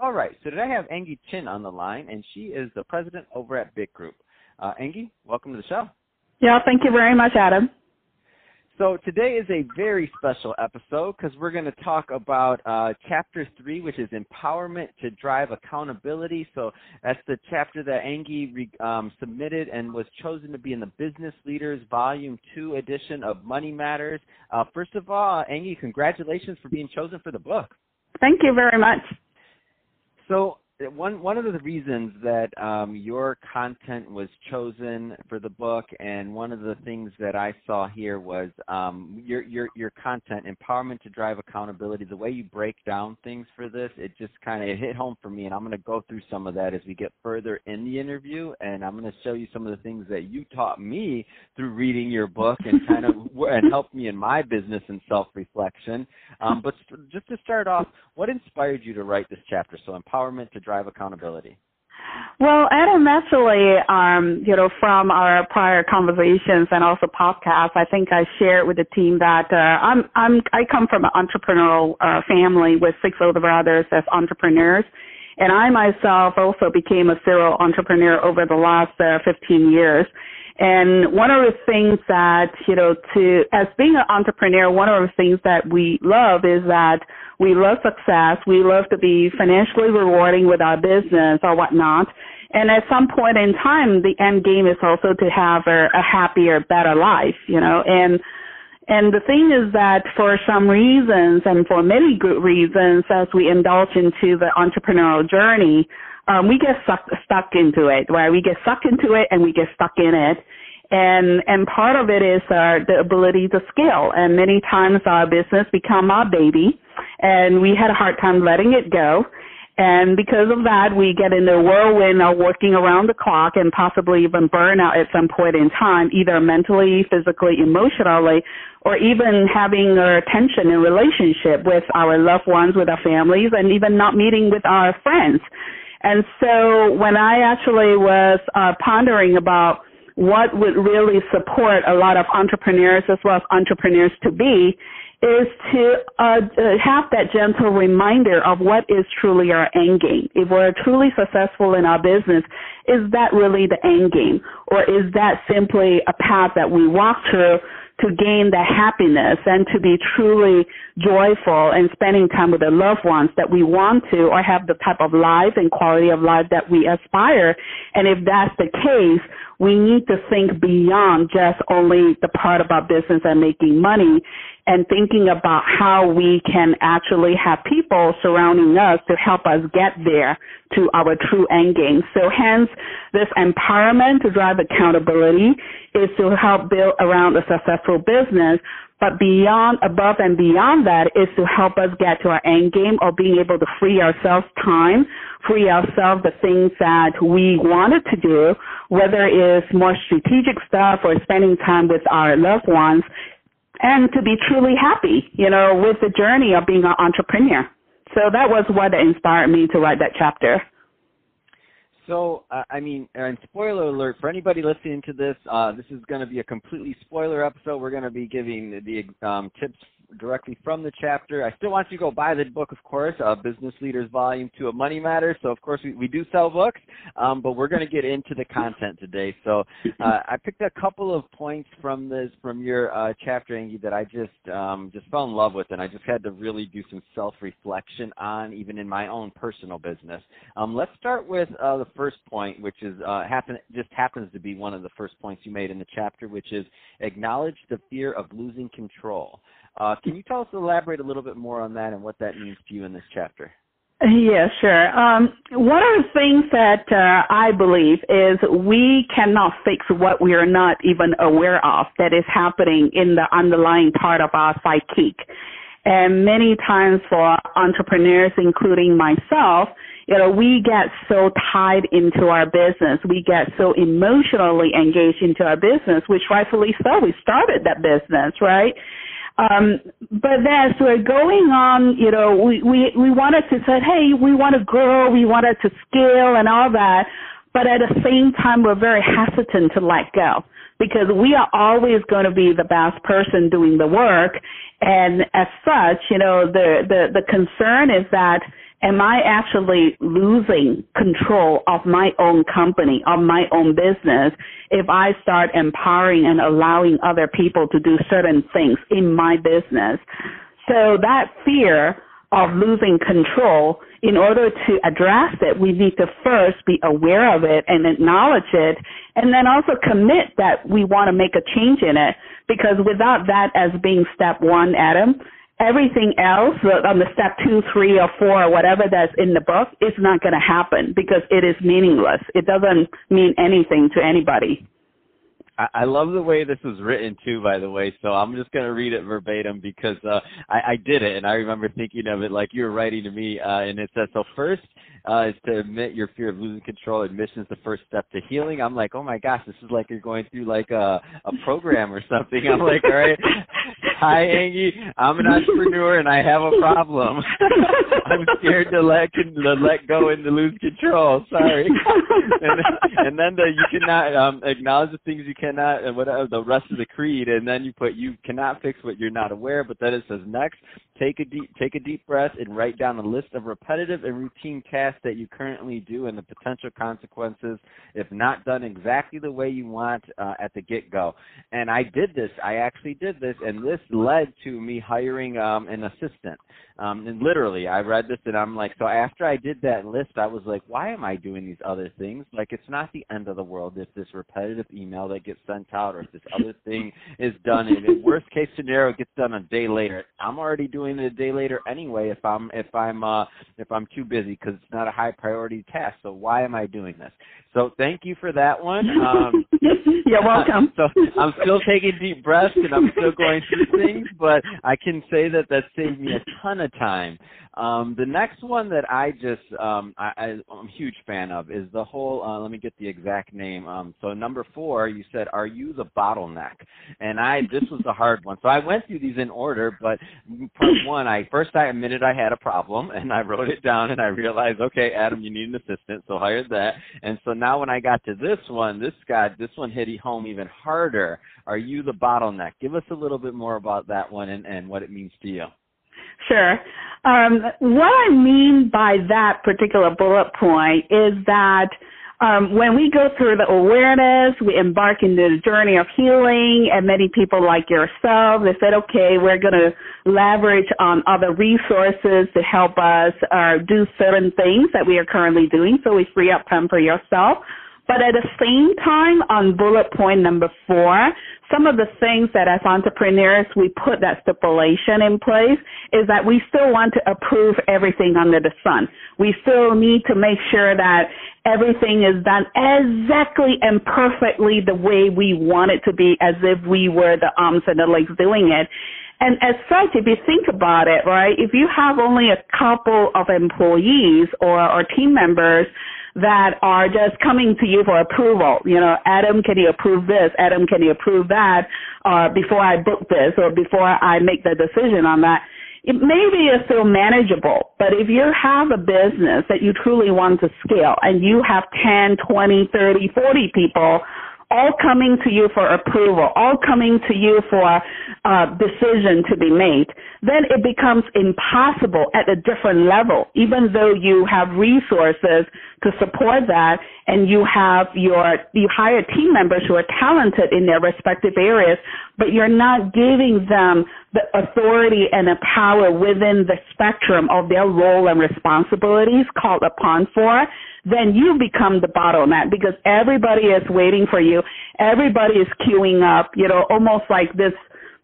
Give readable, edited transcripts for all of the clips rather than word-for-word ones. All right, so today I have Angie Chin on the line, and she is the president over at Bit Group. Angie, welcome to the show. Yeah, thank you very much, Adam. So today is a very special episode because we're going to talk about Chapter 3, which is Empowerment to Drive Accountability. So that's the chapter that Angie submitted and was chosen to be in the Business Leaders Volume 2 edition of Money Matters. First of all, Angie, congratulations for being chosen for the book. Thank you very much. So one of the reasons that your content was chosen for the book, and one of the things that I saw here was your content, Empowerment to Drive Accountability. The way you break down things for this, it just kind of hit home for me, and I'm going to go through some of that as we get further in the interview, and I'm going to show you some of the things that you taught me through reading your book and kind of and helped me in my business and self-reflection. But just to start off, what inspired you to write this chapter? So Empowerment to Drive Accountability? Well, Adam, actually, from our prior conversations and also podcasts, I think I shared with the team that I come from an entrepreneurial family with six older brothers as entrepreneurs, and I myself also became a serial entrepreneur over the last 15 years. And one of the things that, as being an entrepreneur, one of the things that we love is that we love success. We love to be financially rewarding with our business or whatnot. And at some point in time, the end game is also to have a happier, better life, And the thing is that for some reasons and for many good reasons, as we indulge into the entrepreneurial journey, we get stuck into it, right? We get sucked into it and we get stuck in it. And part of it is the ability to scale. And many times our business become our baby and we had a hard time letting it go. And because of that, we get in the whirlwind of working around the clock and possibly even burnout at some point in time, either mentally, physically, emotionally, or even having tension in relationship with our loved ones, with our families, and even not meeting with our friends. And so when I actually was pondering about what would really support a lot of entrepreneurs as well as entrepreneurs to be, is to have that gentle reminder of what is truly our end game. If we're truly successful in our business, is that really the end game? Or is that simply a path that we walk through to gain the happiness and to be truly joyful and spending time with the loved ones that we want to, or have the type of life and quality of life that we aspire? And if that's the case, we need to think beyond just only the part about business and making money, and thinking about how we can actually have people surrounding us to help us get there to our true end game. So hence, this empowerment to drive accountability is to help build around a successful business, but beyond, above and beyond that, is to help us get to our end game of being able to free ourselves time, free ourselves the things that we wanted to do, whether it's more strategic stuff or spending time with our loved ones, and to be truly happy, with the journey of being an entrepreneur. So that was what inspired me to write that chapter. So, and spoiler alert, for anybody listening to this, this is going to be a completely spoiler episode. We're going to be giving the tips directly from the chapter. I still want you to go buy the book, of course, Business Leaders Volume 2 of Money Matters. So, of course, we do sell books, but we're going to get into the content today. So I picked a couple of points from your chapter, Angie, that I just fell in love with, and I just had to really do some self-reflection on, even in my own personal business. Let's start with the first point, which is happens to be one of the first points you made in the chapter, which is acknowledge the fear of losing control. Can you elaborate a little bit more on that and what that means to you in this chapter? Yeah, sure. One of the things that I believe is we cannot fix what we are not even aware of that is happening in the underlying part of our psyche. And many times for entrepreneurs, including myself, You know, we get so tied into our business. We get so emotionally engaged into our business, which rightfully so. We started that business, right? But as we're going on, you know, we wanted to say, hey, we want to grow, we wanted to scale and all that. But at the same time, we're very hesitant to let go because we are always going to be the best person doing the work. And as such, you know, the concern is that, am I actually losing control of my own company, of my own business, if I start empowering and allowing other people to do certain things in my business? So that fear of losing control, in order to address it, we need to first be aware of it and acknowledge it, and then also commit that we want to make a change in it, because without that as being step one, Adam, everything else on the step 2, 3, or 4, or whatever that's in the book, is not going to happen because it is meaningless. It doesn't mean anything to anybody. I love the way this was written, too, by the way, so I'm just going to read it verbatim because I did it, and I remember thinking of it like you were writing to me, and it says, so first is to admit your fear of losing control. Admission is the first step to healing. I'm like, oh, my gosh, this is like you're going through like a program or something. I'm like, all right, hi, Angie, I'm an entrepreneur, and I have a problem. I'm scared to let go and to lose control, sorry. and then you cannot acknowledge the things you cannot, and whatever the rest of the creed, and then you put, you cannot fix what you're not aware. But then it says next, take a deep breath and write down a list of repetitive and routine tasks that you currently do and the potential consequences if not done exactly the way you want at the get-go. And I actually did this, and this led to me hiring an assistant. And literally, I read this, and I'm like, so after I did that list, I was like, why am I doing these other things? Like, it's not the end of the world if this repetitive email that gets sent out, or if this other thing is done, and in worst case scenario, it gets done a day later. I'm already doing it a day later anyway if I'm too busy, because it's not a high priority task. So why am I doing this? So thank you for that one. You're welcome. So I'm still taking deep breaths and I'm still going through things, but I can say that saved me a ton of time. The next one that I just I'm a huge fan of is the whole. Let me get the exact name. So number 4, you said, "Are you the bottleneck?" And this was a hard one. So I went through these in order, but part one, I admitted I had a problem, and I wrote it down, and I realized, okay, Adam, you need an assistant, so hired that. And so now when I got to this one, this one hit home even harder. Are you the bottleneck? Give us a little bit more about that one and what it means to you. Sure. What I mean by that particular bullet point is that when we go through the awareness, we embark into the journey of healing, and many people like yourself, they said, okay, we're going to leverage on other resources to help us do certain things that we are currently doing, so we free up time for yourself. But at the same time, on bullet point number 4, some of the things that as entrepreneurs, we put that stipulation in place is that we still want to approve everything under the sun. We still need to make sure that everything is done exactly and perfectly the way we want it to be, as if we were the arms and the legs doing it. And as such, if you think about it, right, if you have only a couple of employees or team members that are just coming to you for approval. You know, Adam, can you approve this? Adam, can you approve that? Before I book this or before I make the decision on that, it maybe is still manageable. But if you have a business that you truly want to scale and you have 10, 20, 30, 40 people all coming to you for approval, all coming to you for decision to be made, then it becomes impossible at a different level, even though you have resources to support that and you hire team members who are talented in their respective areas, but you're not giving them the authority and the power within the spectrum of their role and responsibilities called upon for, then you become the bottleneck because everybody is waiting for you. Everybody is queuing up, you know, almost like this,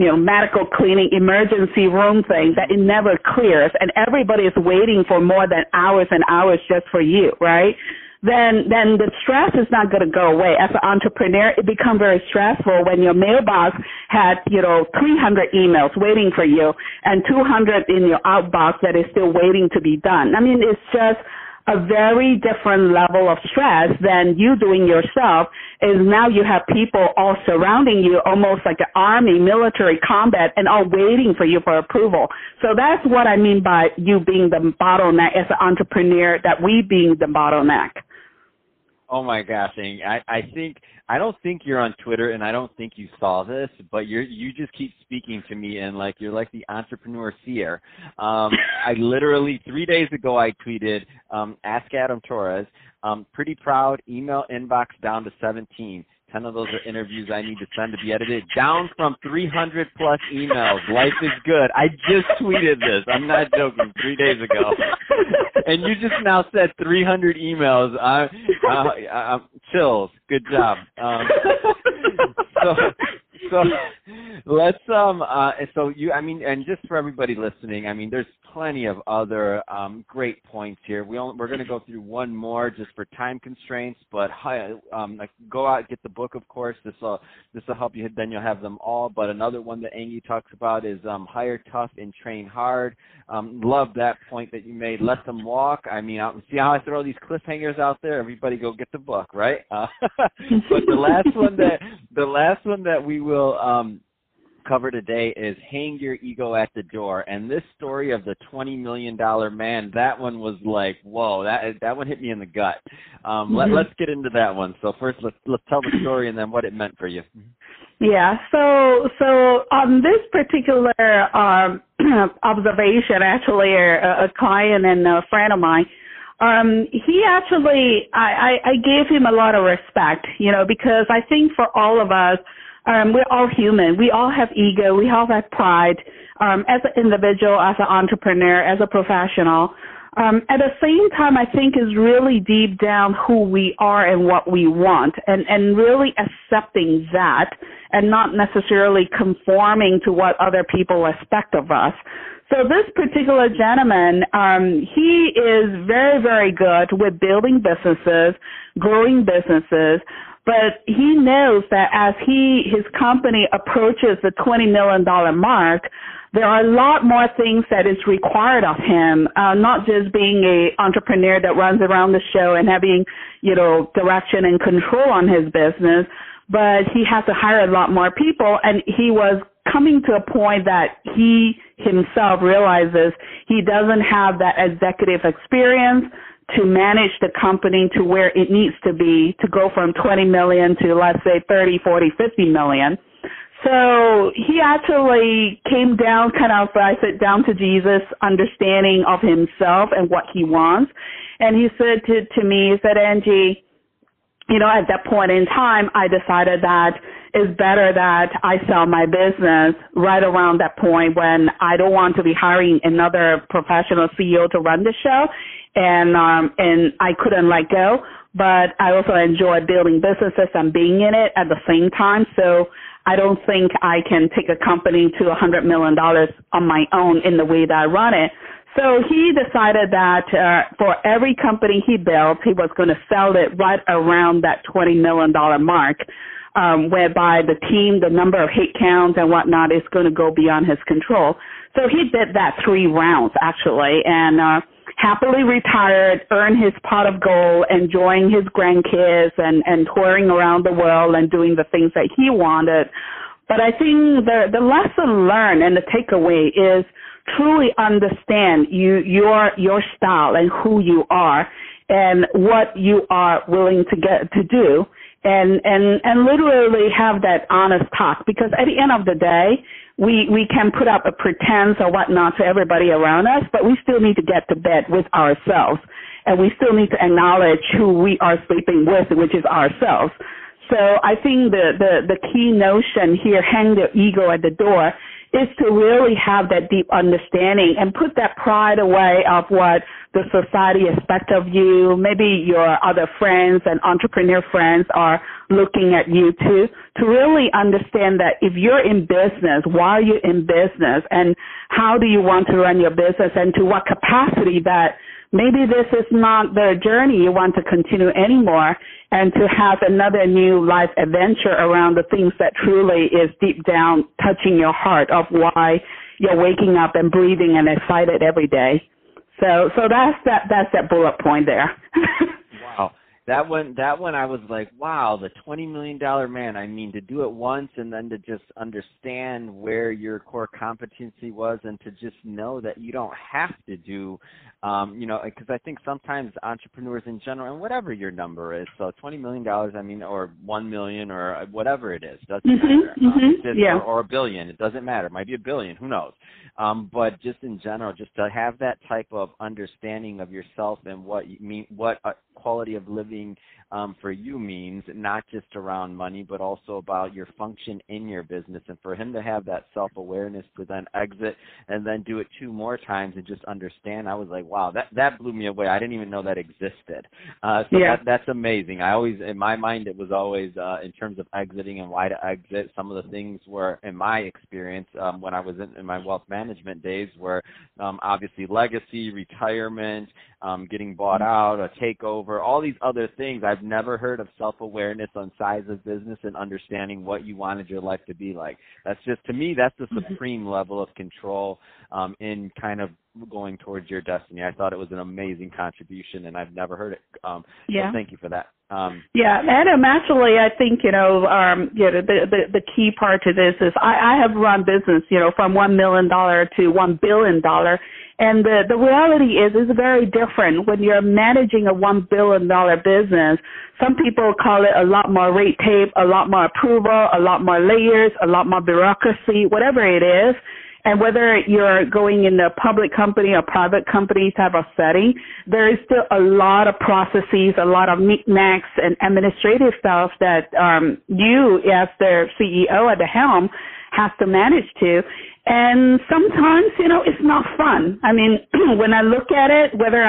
you know, medical cleaning emergency room thing that it never clears, and everybody is waiting for more than hours and hours just for you, right? Then the stress is not going to go away. As an entrepreneur, it becomes very stressful when your mailbox had, you know, 300 emails waiting for you and 200 in your outbox that is still waiting to be done. I mean, it's just a very different level of stress than you doing yourself, is now you have people all surrounding you, almost like an army, military combat, and all waiting for you for approval. So that's what I mean by you being the bottleneck as an entrepreneur, that we being the bottleneck. Oh my gosh, Angie. I don't think you're on Twitter, and I don't think you saw this, but you just keep speaking to me, and like you're like the entrepreneur seer. I literally 3 days ago I tweeted, "Ask Adam Torres." Pretty proud. Email inbox down to 17. 10 of those are interviews I need to send to be edited. Down from 300 plus emails. Life is good. I just tweeted this. I'm not joking. 3 days ago. And you just now said 300 emails. Chills. Good job. So let's and just for everybody listening, I mean, there's plenty of other great points here. We're going to go through one more just for time constraints, but go out, get the book, of course. This will help you. Then you'll have them all. But another one that Angie talks about is hire tough and train hard. Love that point that you made. Let them walk. I mean, see how I throw these cliffhangers out there. Everybody, go get the book, right? But the last one that we will cover today is hang your ego at the door. And this story of the $20 million man, that one was like, whoa, that one hit me in the gut. Let's get into that one. So first, let's tell the story and then what it meant for you. Yeah. So on this particular observation, actually, a client and a friend of mine, he actually, I gave him a lot of respect, because I think for all of us, we're all human. We all have ego. We all have pride, as an individual, as an entrepreneur, as a professional. At the same time, I think is really deep down who we are and what we want, and really accepting that and not necessarily conforming to what other people expect of us. So this particular gentleman, he is very, very good with building businesses, growing businesses. But he knows that as his company approaches the $20 million mark, there are a lot more things that is required of him, not just being a entrepreneur that runs around the show and having, direction and control on his business, but he has to hire a lot more people. And he was coming to a point that he himself realizes he doesn't have that executive experience to manage the company to where it needs to be to go from 20 million to, let's say, 30, 40, 50 million. So he actually came down I said, down to Jesus, understanding of himself and what he wants. And he said to me, he said, Angie, at that point in time, I decided that it's better that I sell my business right around that point when I don't want to be hiring another professional CEO to run the show. And I couldn't let go, but I also enjoy building businesses and being in it at the same time. So I don't think I can take a company to $100 million on my own in the way that I run it. So he decided that for every company he built, he was going to sell it right around that $20 million mark, whereby the team, the number of hit counts and whatnot is going to go beyond his control. So he did that 3 rounds, actually, and happily retired, earned his pot of gold, enjoying his grandkids and touring around the world and doing the things that he wanted. But I think the lesson learned and the takeaway is truly understand your style and who you are and what you are willing to get to do and literally have that honest talk, because at the end of the day, we can put up a pretense or whatnot to everybody around us, but we still need to get to bed with ourselves, and we still need to acknowledge who we are sleeping with, which is ourselves. So I think the key notion here, hang the ego at the door, is to really have that deep understanding and put that pride away of what the society expects of you. Maybe your other friends and entrepreneur friends are looking at you too, to really understand that if you're in business, why are you in business and how do you want to run your business and to what capacity that maybe this is not the journey you want to continue anymore, and to have another new life adventure around the things that truly is deep down touching your heart of why you're waking up and breathing and excited every day. So that's that bullet point there. Wow. That one I was like, wow, the $20 million man. I mean, to do it once and then to just understand where your core competency was and to just know that you don't have to do, because I think sometimes entrepreneurs in general, and whatever your number is, so $20 million, I mean, or $1 million or whatever it is, doesn't matter. Or a billion, it doesn't matter. It might be a billion, who knows. But just in general, just to have that type of understanding of yourself and what you mean, what quality of living for you means, not just around money, but also about your function in your business. And for him to have that self-awareness to then exit and then do it 2 more times and just understand, I was like, wow, that blew me away. I didn't even know that existed. That's amazing. I always, in my mind, it was always in terms of exiting and why to exit. Some of the things were, in my experience, when I was in my wealth management days, were obviously legacy, retirement, getting bought out, a takeover, all these other things. I've never heard of self-awareness on size of business and understanding what you wanted your life to be like. That's just, to me, that's the supreme level of control in kind of going towards your destiny. I thought it was an amazing contribution, and I've never heard it. So thank you for that. Adam, actually, I think, the key part to this is I have run business, from $1 million to $1 billion. And the reality is it's very different when you're managing a $1 billion business. Some people call it a lot more red tape, a lot more approval, a lot more layers, a lot more bureaucracy, whatever it is. And whether you're going in a public company or private company type of setting, there is still a lot of processes, a lot of knickknacks and administrative stuff that you, as their CEO at the helm, has to manage to. And sometimes, it's not fun. I mean, when I look at it, whether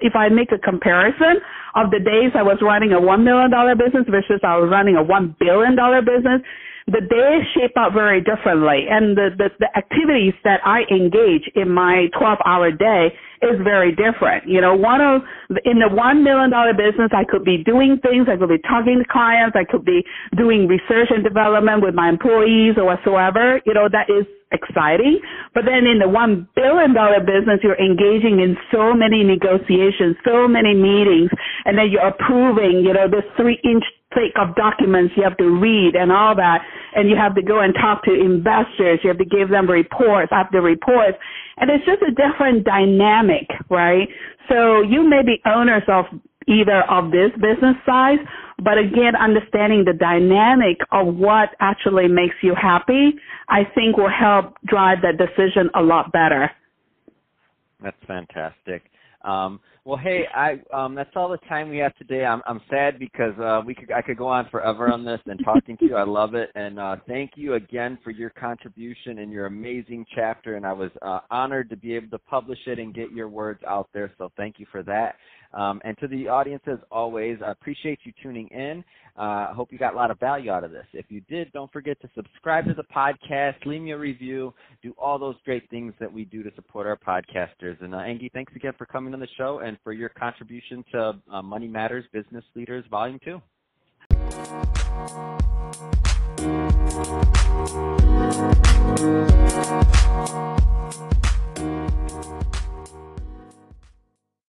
if I make a comparison of the days I was running a $1 million business versus I was running a $1 billion business, the days shape up very differently. And the activities that I engage in my 12-hour day is very different. In the $1 million business, I could be doing things. I could be talking to clients. I could be doing research and development with my employees or whatsoever. That is exciting. But then in the $1 billion business, you're engaging in so many negotiations, so many meetings, and then you're approving, this 3-inch thick of documents you have to read and all that. And you have to go and talk to investors. You have to give them reports after reports. And it's just a different dynamic, right? So you may be owners of either of this business size, but again, understanding the dynamic of what actually makes you happy, I think will help drive that decision a lot better. That's fantastic. Well, hey, that's all the time we have today. I'm sad because I could go on forever on this and talking to you. I love it. And thank you again for your contribution and your amazing chapter. And I was honored to be able to publish it and get your words out there. So thank you for that. And to the audience, as always, I appreciate you tuning in. I hope you got a lot of value out of this. If you did, don't forget to subscribe to the podcast, leave me a review, do all those great things that we do to support our podcasters. And Angie, thanks again for coming on the show and for your contribution to Money Matters Business Leaders Volume 2.